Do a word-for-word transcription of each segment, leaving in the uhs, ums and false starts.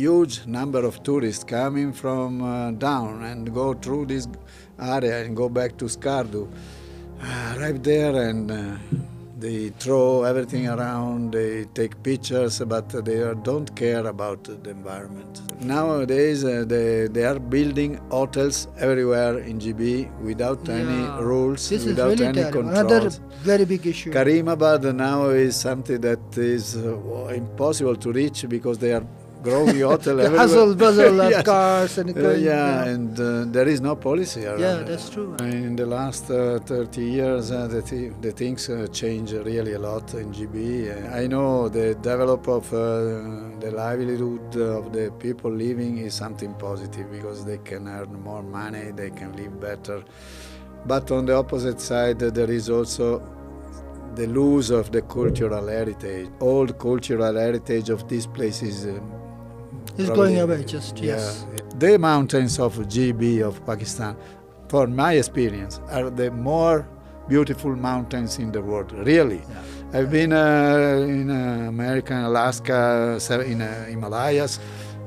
huge number of tourists coming from uh, down and go through this area and go back to Skardu. Uh, arrive there and uh, they throw everything around, they take pictures, but they don't care about the environment. Nowadays uh, they, they are building hotels everywhere in G B without yeah. any rules, this without is really any terrible. controls. Another very big issue. Karimabad now is something that is uh, impossible to reach because they are growing hotel the everywhere. Hustle, bustle yes. of cars and uh, going, yeah, yeah, and uh, there is no policy around. Yeah, that's true. In the last uh, thirty years, uh, the, th the things uh, change really a lot in G B. Uh, I know the develop of uh, the livelihood of the people living is something positive because they can earn more money, they can live better. But on the opposite side, uh, there is also the loss of the cultural heritage. Old cultural heritage of these places. Uh, It's Probably, going away, just yeah, yes. The mountains of G B of Pakistan, for my experience, are the more beautiful mountains in the world. Really, yeah. I've yeah. been uh, in uh, America, in Alaska, in uh, Himalayas,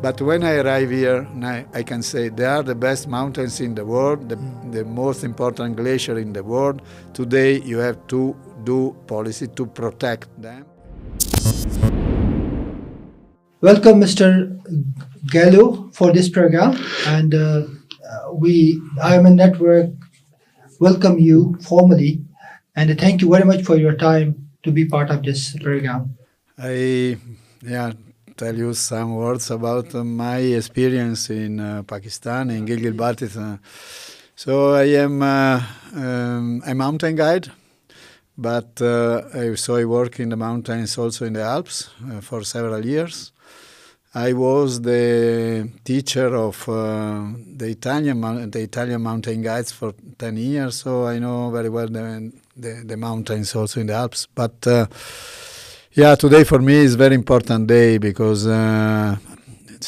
but when I arrive here, I, I can say they are the best mountains in the world, the, mm. the most important glacier in the world. Today, you have to do policy to protect them. Welcome, Mister Gallo, for this program, and uh, we, I Am a Network, welcome you formally, and thank you very much for your time to be part of this program. I yeah tell you some words about uh, my experience in uh, Pakistan, in Gilgit-Baltistan. So I am uh, um, a mountain guide. But uh, I, so I work in the mountains, also in the Alps, uh, for several years. I was the teacher of uh, the Italian the Italian mountain guides for ten years, so I know very well the, the, the mountains also in the Alps. But uh, yeah, today for me is a very important day because uh,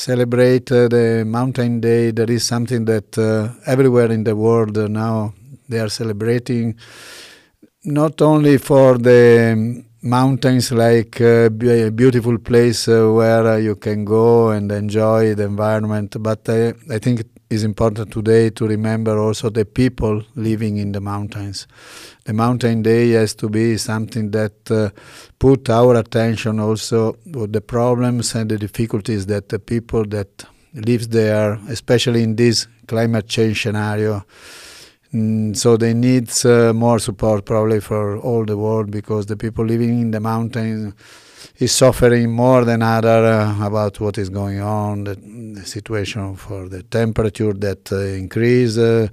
celebrate uh, the Mountain Day. There is something that uh, everywhere in the world uh, now they are celebrating. Not only for the mountains, like uh, a beautiful place uh, where uh, you can go and enjoy the environment, but uh, I think it is important today to remember also the people living in the mountains. The Mountain Day has to be something that uh, put our attention also with the problems and the difficulties that the people that live there, especially in this climate change scenario. So they need uh, more support probably for all the world, because the people living in the mountains is suffering more than other uh, about what is going on, the, the situation for the temperature that uh, increase, uh,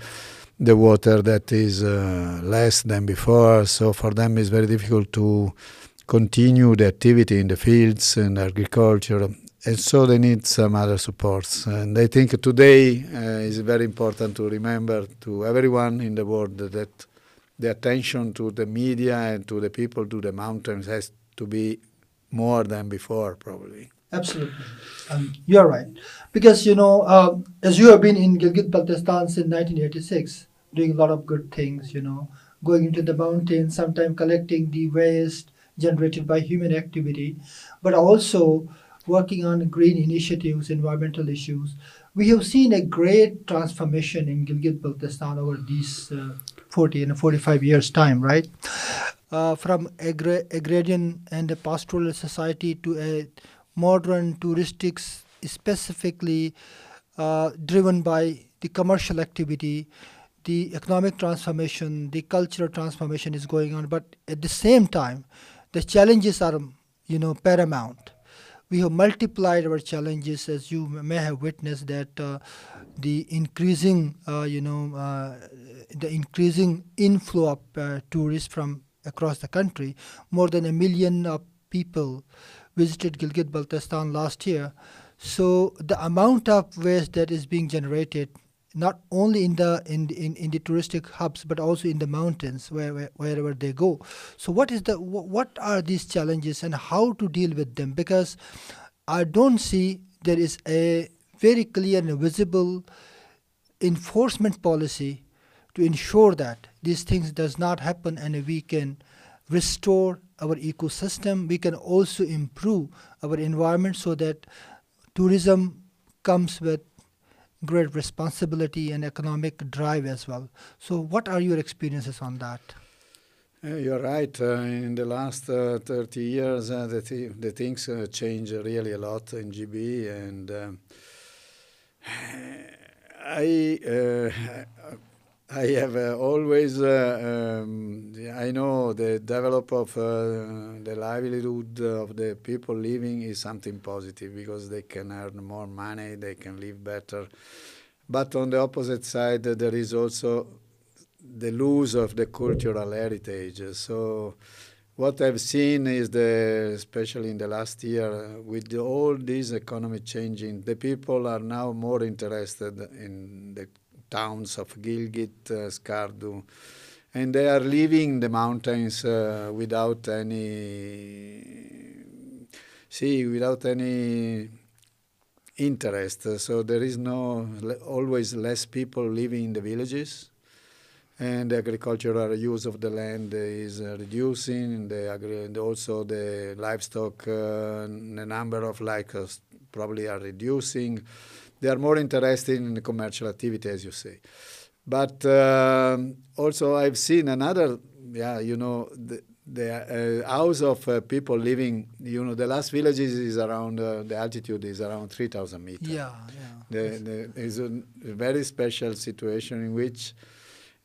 the water that is uh, less than before. So for them it's very difficult to continue the activity in the fields and agriculture. And so they need some other supports. And I think today uh, is very important to remember to everyone in the world that the attention to the media and to the people, to the mountains, has to be more than before, probably. Absolutely. Um, you're right. Because, you know, uh, as you have been in Gilgit-Baltistan since nineteen eighty-six, doing a lot of good things, you know, going into the mountains, sometimes collecting the waste generated by human activity, but also working on green initiatives, environmental issues. We have seen a great transformation in Gilgit-Baltistan over these uh, forty and forty-five years' time, right? Uh, from agra agrarian and a pastoral society to a modern touristic, specifically uh, driven by the commercial activity. The economic transformation, the cultural transformation is going on, but at the same time, the challenges are, you know, paramount. We have multiplied our challenges, as you may have witnessed, that uh, the increasing, uh, you know, uh, the increasing inflow of uh, tourists from across the country. More than a million of people visited Gilgit-Baltistan last year. So the amount of waste that is being generated, not only in the in in, in the touristic hubs, but also in the mountains, where, where, wherever they go. So what is the what are these challenges and how to deal with them? Because I don't see there is a very clear and visible enforcement policy to ensure that these things does not happen, and we can restore our ecosystem. We can also improve our environment so that tourism comes with great responsibility and economic drive as well. So what are your experiences on that? Uh, you're right. Uh, in the last uh, thirty years, uh, the, th the things uh, change really a lot in G B, and um, I uh, I have uh, always uh, um, I know the develop of uh, the livelihood of the people living is something positive, because they can earn more money, they can live better. But on the opposite side, uh, there is also the loss of the cultural heritage. So what I've seen is, the, especially in the last year, with all these economy changing, the people are now more interested in the towns of Gilgit, uh, Skardu, and they are leaving the mountains uh, without any, see, without any interest. So there is no, always less people living in the villages. And the agricultural use of the land is uh, reducing, and, the agri and also the livestock, uh, the number of livestock probably are reducing. They are more interested in the commercial activity, as you say. But uh, also I've seen another, yeah, you know, the, the uh, house of uh, people living, you know, the last villages is around, uh, the altitude is around three thousand meters. Yeah, yeah. The, the, it's a very special situation in which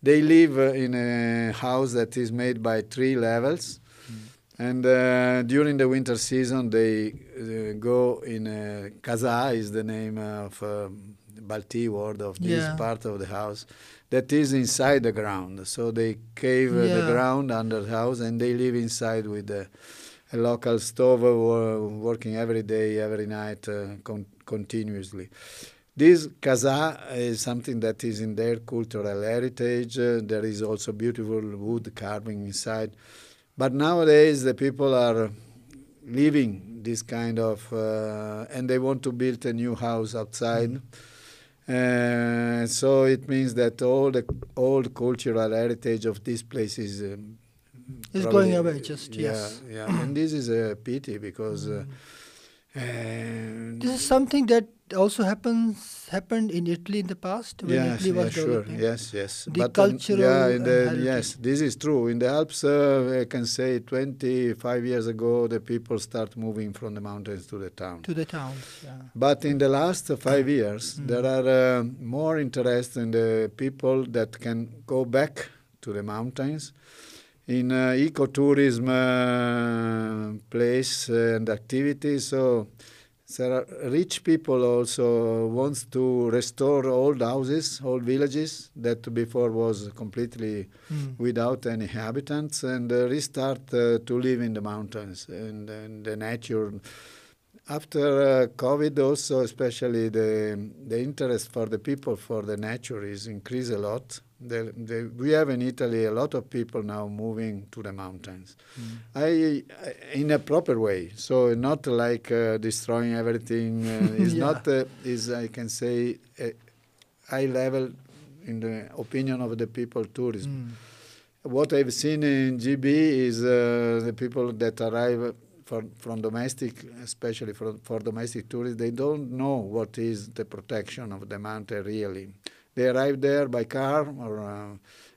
they live uh, in a house that is made by three levels. Mm. And uh, during the winter season, they uh, go in a kaza, is the name of um, Balti word of this yeah. part of the house, that is inside the ground. So they cave yeah. the ground under the house, and they live inside with a, a local stove, uh, working every day, every night, uh, con continuously. This kaza is something that is in their cultural heritage. Uh, there is also beautiful wood carving inside. But nowadays the people are leaving this kind of, uh, and they want to build a new house outside. Mm-hmm. uh, so it means that all the old cultural heritage of these places is, um, is going away, just, yeah, yes. Yeah. And this is a pity, because mm-hmm. uh, And this is something that also happens happened in Italy in the past. When yes, Italy was yeah, sure. Yes, yes. The but cultural, yeah, the, yes, this is true. In the Alps, uh, I can say twenty-five years ago, the people start moving from the mountains to the town. To the towns. Yeah. But in the last five years, mm. there are uh, more interest in the people that can go back to the mountains. In uh, ecotourism uh, place uh, and activities, so there are rich people also wants to restore old houses, old villages that before was completely mm. without any inhabitants, and uh, restart uh, to live in the mountains and, and the nature. After uh, COVID, also especially the the interest for the people for the nature is increased a lot. The, the, we have in Italy a lot of people now moving to the mountains, mm. I, I, in a proper way. So not like uh, destroying everything. Uh, is yeah. not uh, is I can say a high level in the opinion of the people tourism. Mm. What I've seen in G B is uh, the people that arrive for, from domestic, especially for, for domestic tourists, they don't know what is the protection of the mountain really. They arrived there by car, or, uh,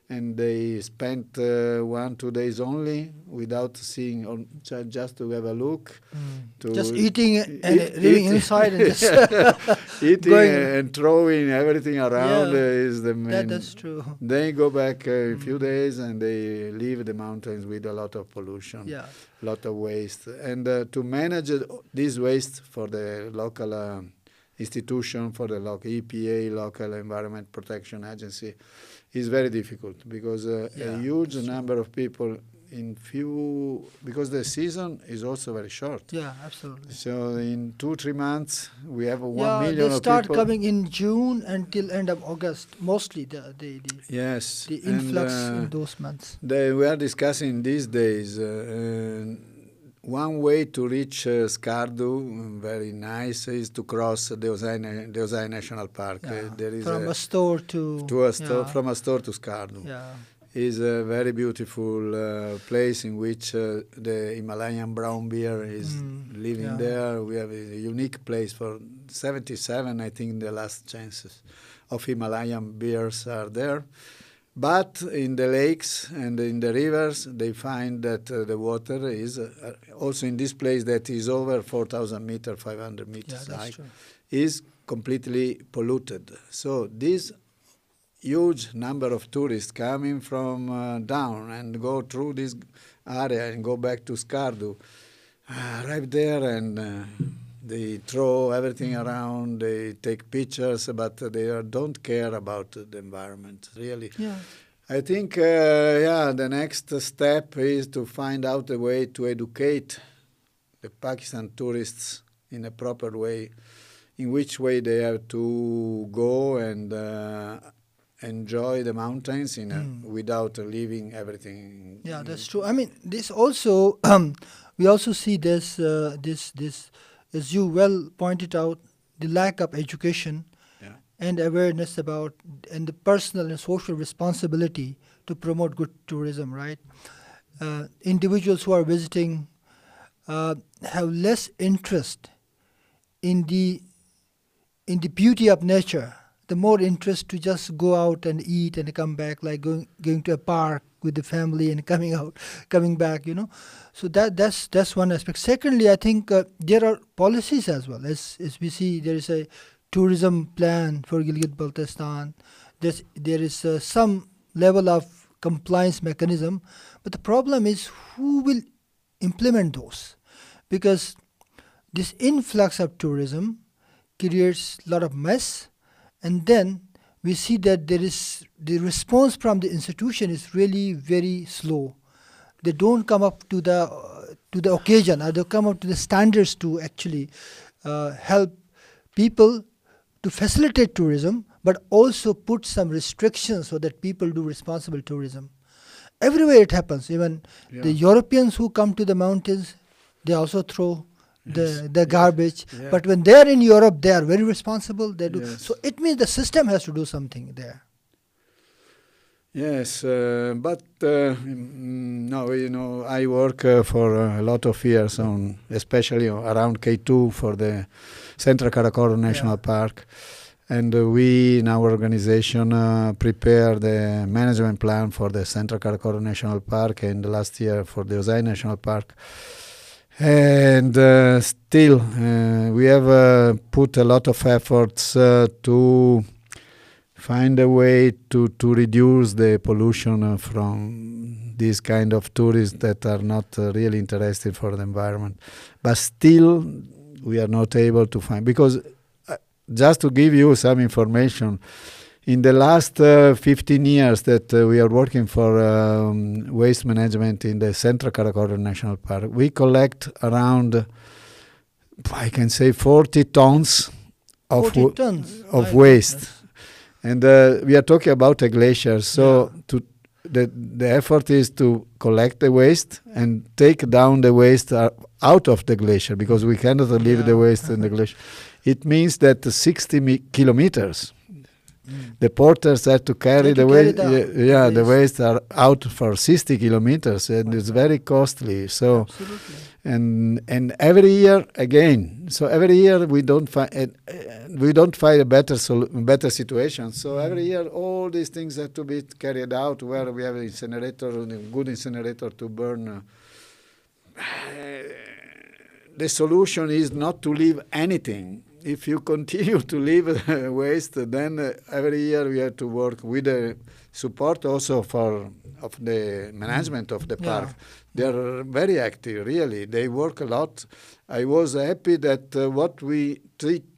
and they spent uh, one, two days only without seeing, or ju just to have a look. Mm. To just eating eat, and eat, living eat. inside and just eating and throwing everything around yeah, uh, is the main. That, that's true. They go back uh, a mm. few days and they leave the mountains with a lot of pollution, yeah. lot of waste. And uh, to manage uh, this waste for the local uh, institution, for the local E P A, local Environment Protection Agency, is very difficult, because uh, yeah, a huge number of people in few, because the season is also very short. Yeah, absolutely. So in two, three months, we have one yeah, million of people. They start coming in June until end of August, mostly the, the, the, yes. the influx and, uh, in those months. They, we are discussing these days, uh, uh, one way to reach uh, Skardu, very nice, is to cross the Ozai, the Ozai National Park. Yeah. Uh, there is from a, a store to, to a yeah. store, from a store to Skardu. Yeah. is a very beautiful uh, place in which uh, the Himalayan brown bear is mm, living yeah. there. We have a unique place for seventy-seven, I think, the last chances of Himalayan bears are there. But in the lakes and in the rivers, they find that uh, the water is, uh, also in this place that is over four thousand meters, five hundred meters yeah, high, true. is completely polluted. So this huge number of tourists coming from uh, down and go through this area and go back to Skardu, uh, arrive there and uh, they throw everything around, they take pictures, but they are, don't care about the environment, really. Yeah. I think uh, yeah, the next step is to find out a way to educate the Pakistan tourists in a proper way, in which way they have to go and uh, enjoy the mountains in a, mm. without leaving everything. Yeah, that's true. I mean, this also, um, we also see this, uh, this, this, as you well pointed out, the lack of education yeah. and awareness about, and the personal and social responsibility to promote good tourism, right? Uh, individuals who are visiting uh, have less interest in the, in the beauty of nature, the more interest to just go out and eat and come back, like going going to a park with the family and coming out, coming back, you know. So that that's that's one aspect. Secondly, I think uh, there are policies as well. As as we see, there is a tourism plan for Gilgit-Baltistan. There's, there is uh, some level of compliance mechanism, but the problem is who will implement those, because this influx of tourism creates a lot of mess. And then we see that there is the response from the institution is really very slow. They don't come up to the uh, to the occasion, or they come up to the standards to actually uh, help people to facilitate tourism, but also put some restrictions so that people do responsible tourism. Everywhere it happens. Even yeah. the Europeans who come to the mountains, they also throw the yes. the garbage yes. yeah. but when they're in Europe they are very responsible, they do yes. so it means the system has to do something there. Yes, uh, but uh, mm, no, you know, I work uh, for uh, a lot of years on, especially around K two for the Central Karakoram National yeah. Park, and uh, we in our organization uh, prepare the management plan for the Central Karakoram National Park, and last year for the Ozai National Park. And uh, still, uh, we have uh, put a lot of efforts uh, to find a way to, to reduce the pollution uh, from these kind of tourists that are not uh, really interested for the environment. But still, we are not able to find, because uh, just to give you some information, in the last uh, fifteen years that uh, we are working for um, waste management in the Central Karakoram National Park, we collect around, I can say, forty tons of, forty tons. of waste. Goodness. And uh, we are talking about a glacier, so yeah. to the, the effort is to collect the waste yeah. and take down the waste uh, out of the glacier, because we cannot leave yeah. the waste in the glacier. It means that sixty kilometers Mm. The porters have to carry the waste. Yeah, yeah the waste are out for sixty kilometers, and okay. it's very costly. So, Absolutely. and and every year again. So every year we don't find uh, we don't find a better sol better situation. So mm. every year all these things have to be carried out. Where we have an incinerator, a good incinerator to burn. Uh, the solution is not to leave anything. If you continue to leave uh, waste, then uh, every year we have to work with the support also for of the management of the park. Yeah. They are very active, really. They work a lot. I was happy that uh, what we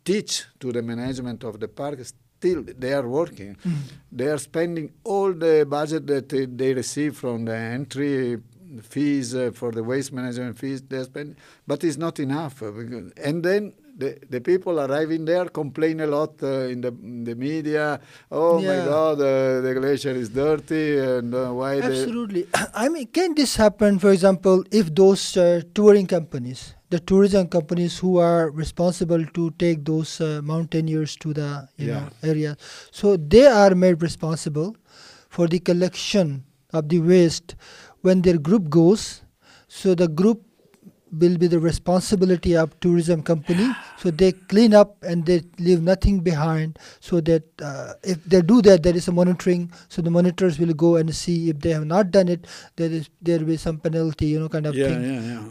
teach to the management of the park, still they are working. Mm. They are spending all the budget that uh, they receive from the entry fees, uh, for the waste management fees they are spending, but it's not enough. And then The, the people arriving there complain a lot uh, in, the, in the media. Oh yeah. my God, uh, the glacier is dirty, and uh, why? Absolutely. I mean, can this happen? For example, if those uh, touring companies, the tourism companies who are responsible to take those uh, mountaineers to the you yeah. know, area, so they are made responsible for the collection of the waste when their group goes. So the group will be the responsibility of tourism company. So they clean up and they leave nothing behind, so that uh, if they do that, there is a monitoring. So the monitors will go and see if they have not done it, there is there will be some penalty, you know, kind of yeah, thing.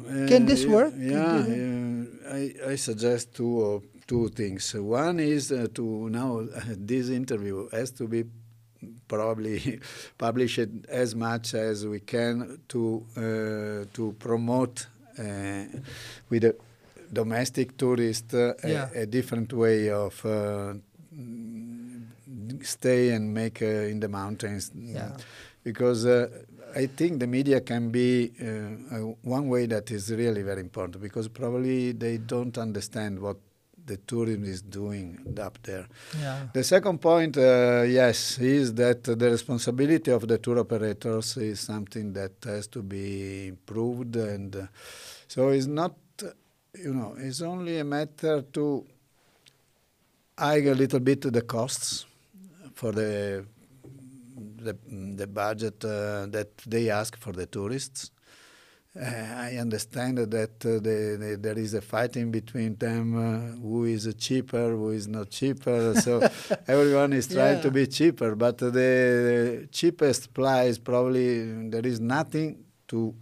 Yeah, yeah. Uh, Can this yeah, work? Yeah, yeah. I, I suggest two, uh, two things. One is uh, to now uh, this interview has to be probably publish it as much as we can to uh, to promote Uh, with a domestic tourist uh, yeah. a, a different way of uh, stay and make uh, in the mountains, yeah. because uh, I think the media can be uh, one way that is really very important, because probably they don't understand what the tourism is doing up there. Yeah. The second point, uh, yes, is that the responsibility of the tour operators is something that has to be improved, and uh, so it's not, you know, it's only a matter to hike a little bit the costs for the the, the budget uh, that they ask for the tourists. Uh, I understand that uh, they, they, there is a fighting between them, uh, who is uh, cheaper, who is not cheaper. So everyone is trying yeah. to be cheaper, but the, the cheapest price probably there is nothing to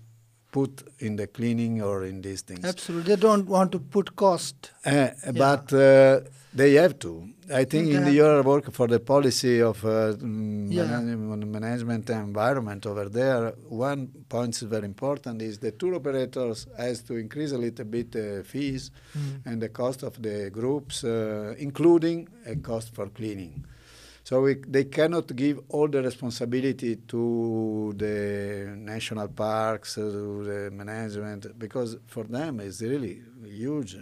put in the cleaning or in these things. Absolutely, they don't want to put cost. Uh, yeah. But uh, they have to. I think in the, your work for the policy of uh, yeah. man management and environment over there, one point is very important: is the tour operators has to increase a little bit uh, fees mm. and the cost of the groups, uh, including a cost for cleaning. So we, they cannot give all the responsibility to the national parks, uh, to the management, because for them it's really huge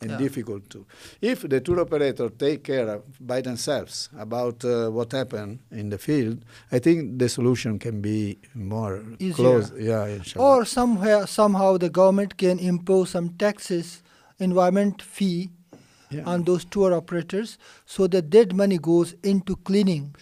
and yeah. difficult too. If the tour operator take care of, by themselves about uh, what happened in the field, I think the solution can be more easier. Close. Yeah, inshallah. Or somewhere, somehow the government can impose some taxes, environment fee, yeah. on those tour operators, so that that money goes into cleaning.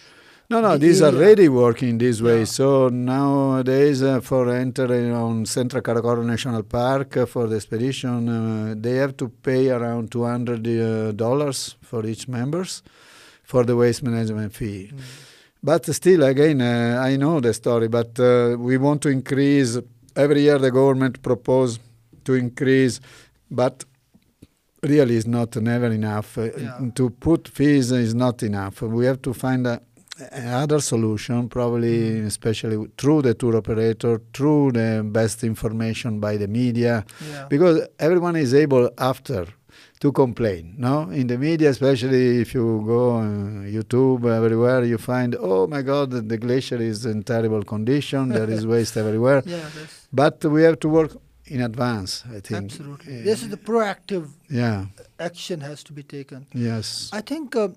No, no, these area. Are already working this way. Yeah. So nowadays, uh, for entering on Central Karakoram National Park uh, for the expedition, uh, they have to pay around two hundred dollars uh, for each members for the waste management fee. Mm. But still, again, uh, I know the story, but uh, we want to increase. Every year the government propose to increase, but really is not never enough. Uh, yeah. To put fees is not enough. We have to find a another solution, probably especially through the tour operator, through the best information by the media, yeah. because everyone is able after to complain. No, in the media, especially if you go on YouTube, everywhere you find, oh my God, the glacier is in terrible condition. There is waste everywhere. Yeah, but we have to work in advance, I think. Absolutely, uh, this is the proactive yeah. action has to be taken. Yes, I think. Uh,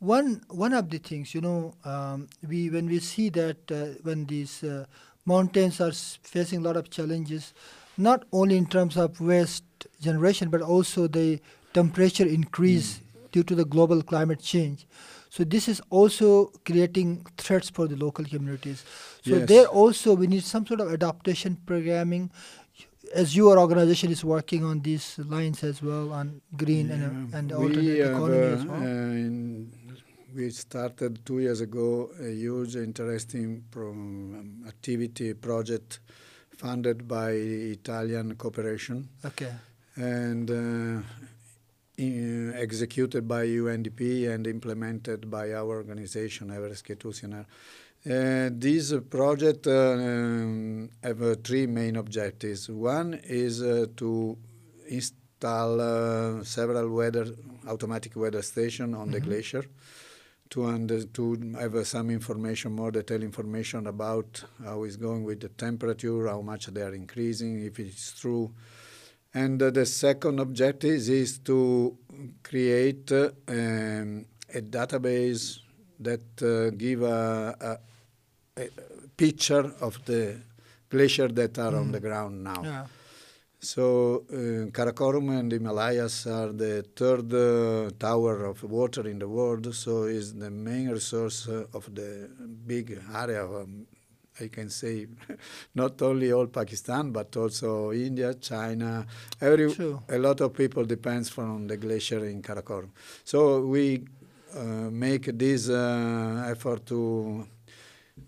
One one of the things, you know, um, we when we see that uh, when these uh, mountains are facing a lot of challenges, not only in terms of waste generation, but also the temperature increase mm. due to the global climate change. So this is also creating threats for the local communities. So yes. there also we need some sort of adaptation programming, as your organization is working on these lines as well, on green yeah. and, uh, and alternate economy uh, as well. Uh, We started two years ago a huge, interesting pro activity project funded by Italian cooperation, okay, and uh, in, executed by U N D P and implemented by our organization, Everest K two C N R. Uh, this project uh, um, have uh, three main objectives. One is uh, to install uh, several weather automatic weather stations on mm-hmm. the glacier, to under, to have uh, some information, more detailed information about how it's going with the temperature, how much they are increasing, if it's true. And uh, the second objective is to create uh, um, a database that uh, give a, a, a picture of the glacier that are mm. on the ground now. Yeah. So uh, Karakoram and Himalayas are the third uh, tower of water in the world, so is the main resource uh, of the big area of um, I can say, not only all Pakistan, but also India, China. Every True. A lot of people depends from the glacier in Karakoram. So we uh, make this uh, effort to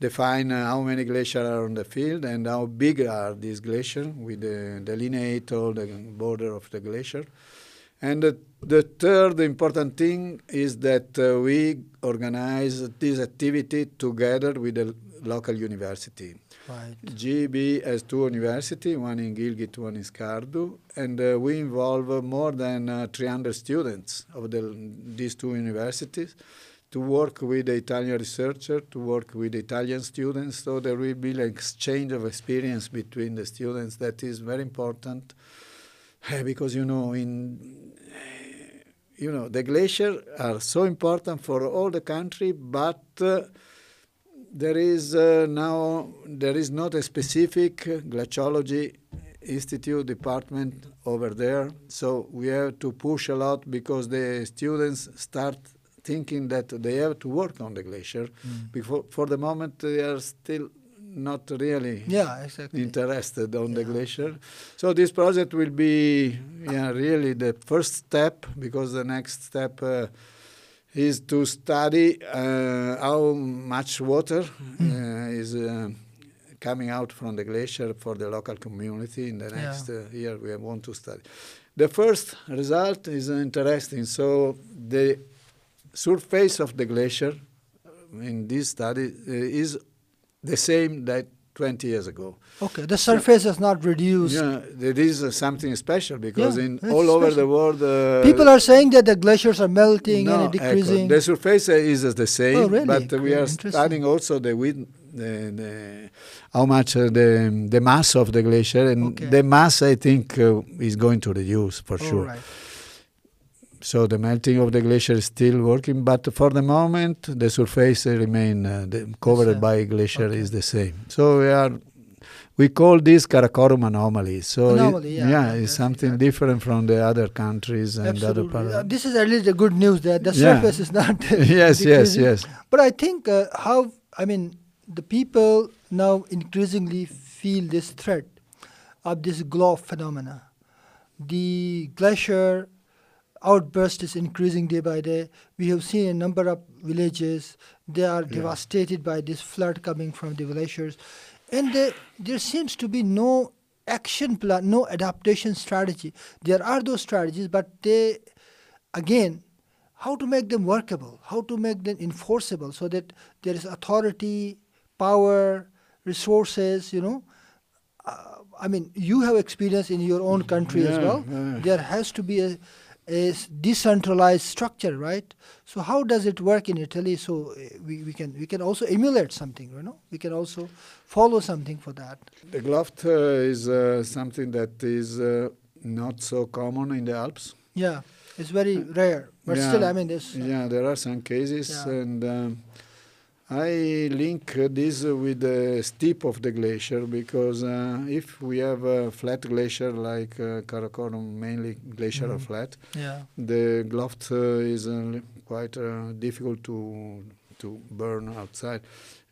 define how many glaciers are on the field and how big are these glaciers. We de delineate all the border of the glacier. And the, the third important thing is that uh, we organize this activity together with the local university. Right. G B has two universities, one in Gilgit, one in Skardu, and uh, we involve uh, more than uh, three hundred students of the, these two universities to work with the Italian researcher, to work with Italian students, so there will be an exchange of experience between the students that is very important because, you know, in you know the glaciers are so important for all the country, but uh, There is uh, now, there is not a specific glaciology institute department over there. So we have to push a lot because the students start thinking that they have to work on the glacier. Mm. Before, for the moment, they are still not really yeah, exactly. interested on yeah. the glacier. So this project will be yeah, really the first step, because the next step uh, is to study uh, how much water uh, is uh, coming out from the glacier for the local community in the next yeah. uh, year. We want to study. The first result is interesting. So the surface of the glacier in this study uh, is the same that twenty years ago. Okay, the surface so, has not reduced. Yeah, there is uh, something special because yeah, in all over special. the world... Uh, people are saying that the glaciers are melting no, and decreasing. Echo. The surface uh, is uh, the same, oh, really? but uh, we are studying also the wind, the, the, how much uh, the, the mass of the glacier, and okay. the mass, I think, uh, is going to reduce for oh, sure. Right. So the melting of the glacier is still working, but for the moment the surface remain uh, the covered by glacier okay. is the same. So we are, we call this Karakoram anomaly. So anomaly, it, yeah, yeah, it's something exactly. different from the other countries and Absolutely. other parts. Uh, this is at least the good news that the yeah. surface is not. yes, yes, yes. But I think uh, how I mean the people now increasingly feel this threat of this GLOF phenomena, the glacier. Outburst is increasing day by day. We have seen a number of villages. They are yeah. devastated by this flood coming from the glaciers. And they, there seems to be no action plan, no adaptation strategy. There are those strategies, but they, again, how to make them workable, how to make them enforceable so that there is authority, power, resources, you know. Uh, I mean, you have experience in your own country yeah, as well. Yeah. There has to be a a decentralized structure, right? So how does it work in Italy? So we, we can we can also emulate something, you know? We can also follow something for that. The GLOF uh, is uh, something that is uh, not so common in the Alps. Yeah, it's very rare, but yeah. still, I mean, there's... Uh, yeah, there are some cases, yeah. and um, I link uh, this uh, with the steep of the glacier, because uh, if we have a flat glacier like uh, Karakoram, mainly glacier mm-hmm. are flat, yeah. the GLOF uh, is uh, quite uh, difficult to to burn outside.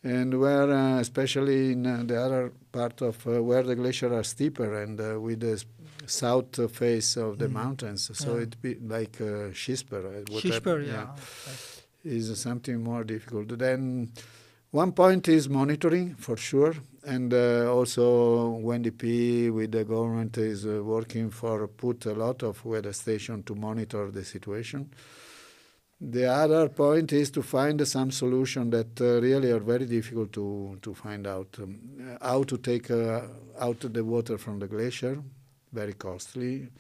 And where, uh, especially in uh, the other part of uh, where the glacier are steeper and uh, with the south uh, face of the mm-hmm. mountains, so yeah. it be like uh, Schisper. Uh, Schisper, yeah. yeah. Okay. is uh, something more difficult. Then one point is monitoring, for sure, and uh, also U N D P with the government is uh, working for put a lot of weather station to monitor the situation. The other point is to find uh, some solution that uh, really are very difficult to, to find out. Um, how to take uh, out the water from the glacier, very costly,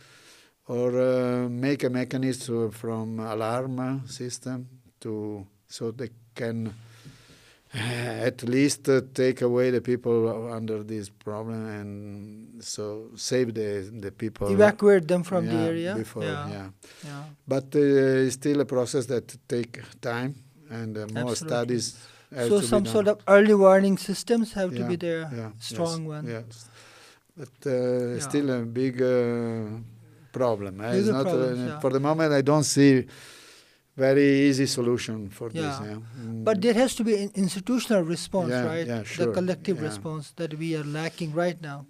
or uh, make a mechanism from alarm system, to, so they can uh, at least uh, take away the people under this problem and so save the, the people. Evacuate them from yeah, the area? Before, yeah. yeah. yeah. But uh, it's still a process that take time and uh, more Absolutely. studies have so to be So some sort of early warning systems have yeah, to be there, yeah, strong yes, ones. Yes. But uh, yeah. still a big uh, problem. Eh? It's not, problems, uh, yeah. For the moment I don't see very easy solution for yeah. this. Yeah. Mm. But there has to be an institutional response, yeah, right? Yeah, sure. The collective yeah. response that we are lacking right now.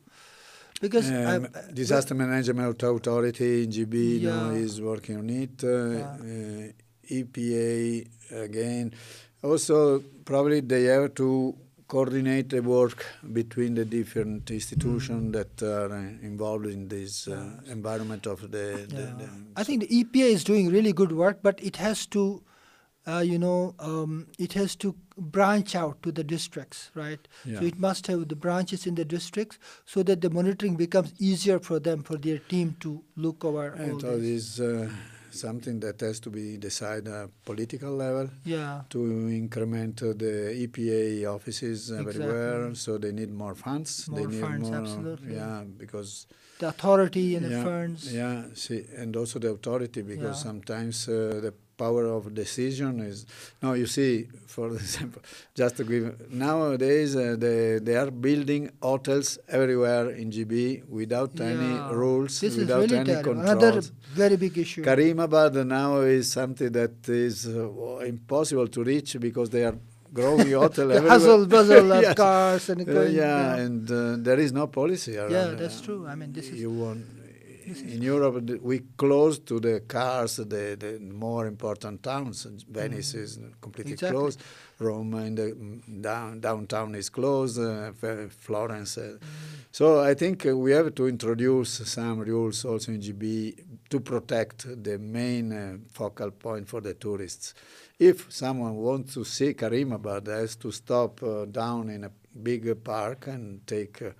Because um, I, disaster management authority in G B yeah. now is working on it. Uh, yeah. uh, E P A again. Also, probably they have to coordinate the work between the different institutions mm. that are involved in this uh, environment of the, yeah. the, the I think the E P A is doing really good work, but it has to, uh, you know, um, it has to branch out to the districts, right? Yeah. So it must have the branches in the districts so that the monitoring becomes easier for them, for their team to look over. And all these. Something that has to be decided at political level yeah. to increment uh, the E P A offices exactly. everywhere. So they need more funds. More they need funds, more, absolutely. Yeah, because the authority and yeah, the funds. Yeah, see, and also the authority, because yeah. sometimes uh, the power of decision is no. You see, for example, just to give nowadays uh, they they are building hotels everywhere in G B without yeah. any rules, this without is really any terrible. controls. Another very big issue. Karimabad now is something that is uh, impossible to reach because they are growing hotel the everywhere. Hustle bustle of yes. cars and uh, going, yeah, you know. and uh, there is no policy around. Yeah, that's uh, true. I mean, this is you won't. In Europe, we closed to the cars, the, the more important towns. Venice mm. is completely exactly. closed. Rome in the down, downtown is closed. Uh, Florence. Uh. Mm. So I think we have to introduce some rules also in G B to protect the main uh, focal point for the tourists. If someone wants to see Karimabad, has to stop uh, down in a big park and take. Uh,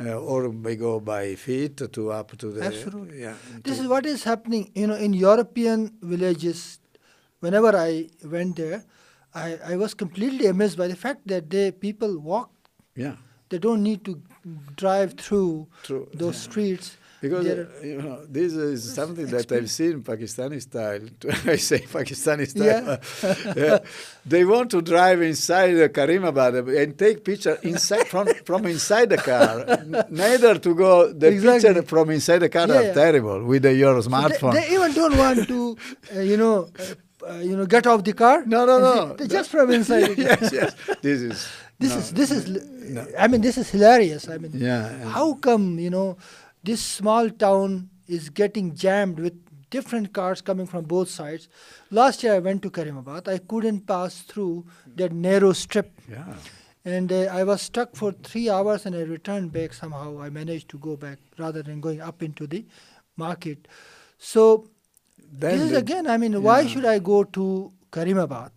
Uh, or we go by feet to up to the... Absolutely. Yeah, this is what is happening, you know, in European villages. Whenever I went there, I, I was completely amazed by the fact that they people walk. Yeah. They don't need to drive through True. those yeah. streets. Because, uh, you know, this is something that I've seen Pakistani style. I say Pakistani style. Yeah. yeah. They want to drive inside the Karimabad and take picture inside from, from inside the car. Neither to go, the exactly. picture from inside the car yeah, are yeah. terrible with the, your smartphone. So they, they even don't want to, uh, you know, uh, uh, you know, get off the car. No, no, no. They, just from inside the car. Yes, yes. This is... This no, is, this is, no. I mean, this is hilarious. I mean, yeah, yeah. how come, you know, this small town is getting jammed with different cars coming from both sides. Last year I went to Karimabad. I couldn't pass through that narrow strip. Yeah. And uh, I was stuck for three hours and I returned back somehow. I managed to go back rather than going up into the market. So then this is again, I mean, yeah. why should I go to Karimabad?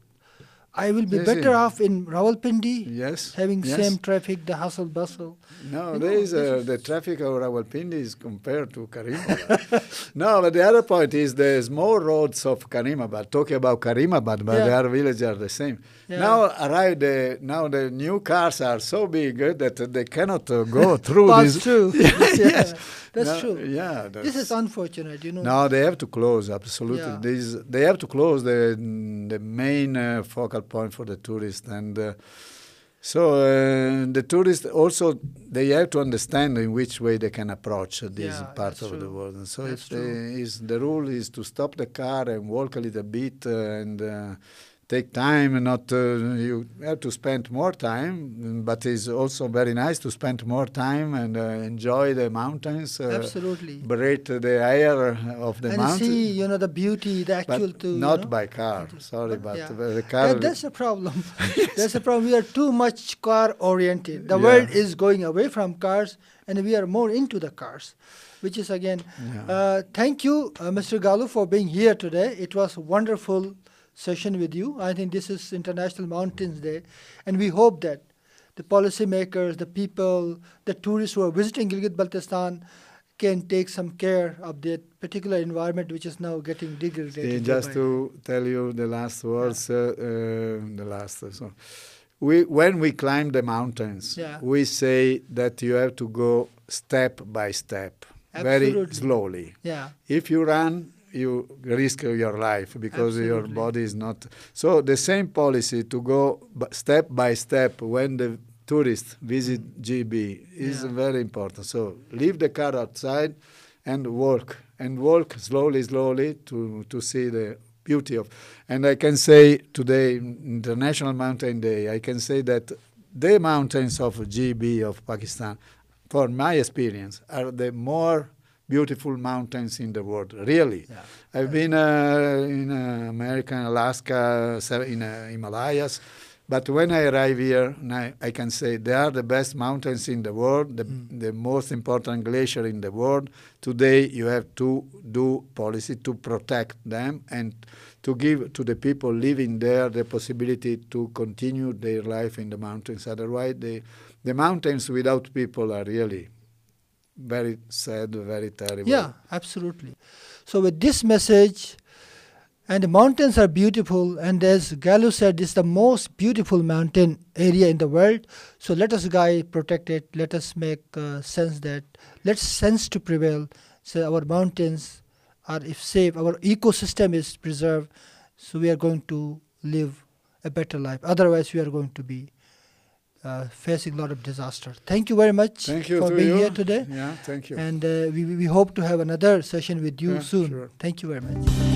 I will be yes, better yeah. off in Rawalpindi, yes, having yes. same traffic, the hustle bustle. No, you there know, is, uh, is the traffic of Rawalpindi is compared to Karimabad. No, but the other point is there's more roads of Karimabad. Talking about Karimabad, but yeah. their villages are the same. Yeah. Now arrive the now the new cars are so big uh, that they cannot uh, go through. That's this. true. Yeah, yes, yes. that's no, true. Yeah, that's this is unfortunate. You know. No, they have to close absolutely. Yeah. This they have to close the the main uh, focal point for the tourist, and uh, so uh, the tourists also they have to understand in which way they can approach this yeah, part of true. the world. And so if they, is, the rule is to stop the car and walk a little bit uh, and uh, take time, and not uh, you have to spend more time, but it's also very nice to spend more time and uh, enjoy the mountains. Uh, Absolutely. Breathe the air of the and mountains. And see, you know, the beauty, the actual... But to, not you know? by car, sorry, but, but yeah. the car... Yeah, that's a problem. That's a problem. We are too much car-oriented. The yeah. world is going away from cars, and we are more into the cars, which is, again... Yeah. Uh, thank you, uh, Mister Galu, for being here today. It was wonderful session with you. I think this is International Mountains Day, and we hope that the policymakers, the people, the tourists who are visiting Gilgit-Baltistan can take some care of that particular environment which is now getting degraded. Yeah, just to tell you the last words, yeah. uh, uh, the last uh, so we when we climb the mountains, yeah. we say that you have to go step by step, Absolutely. very slowly. Yeah. If you run, you risk your life because Absolutely. your body is not. So the same policy to go b step by step when the tourists visit G B is yeah. very important. So leave the car outside and walk and walk slowly, slowly to, to see the beauty of. And I can say today, International Mountain Day, I can say that the mountains of G B of Pakistan, for my experience, are the more beautiful mountains in the world, really. Yeah. I've been uh, in uh, America, in Alaska, in uh, Himalayas, but when I arrive here, I, I can say they are the best mountains in the world, the, mm. the most important glacier in the world. Today, you have to do policy to protect them and to give to the people living there the possibility to continue their life in the mountains. Otherwise, they, the mountains without people are really very sad, very terrible. Yeah, absolutely. So with this message, and the mountains are beautiful, and as Gallo said, it's the most beautiful mountain area in the world. So let us, guys, protect it. Let us make uh, sense that. Let's sense to prevail. So our mountains are if safe. Our ecosystem is preserved. So we are going to live a better life. Otherwise, we are going to be uh, facing a lot of disaster. Thank you very much thank you for being you. here today. Yeah, thank you. And uh, we, we hope to have another session with you yeah, soon. Sure. Thank you very much.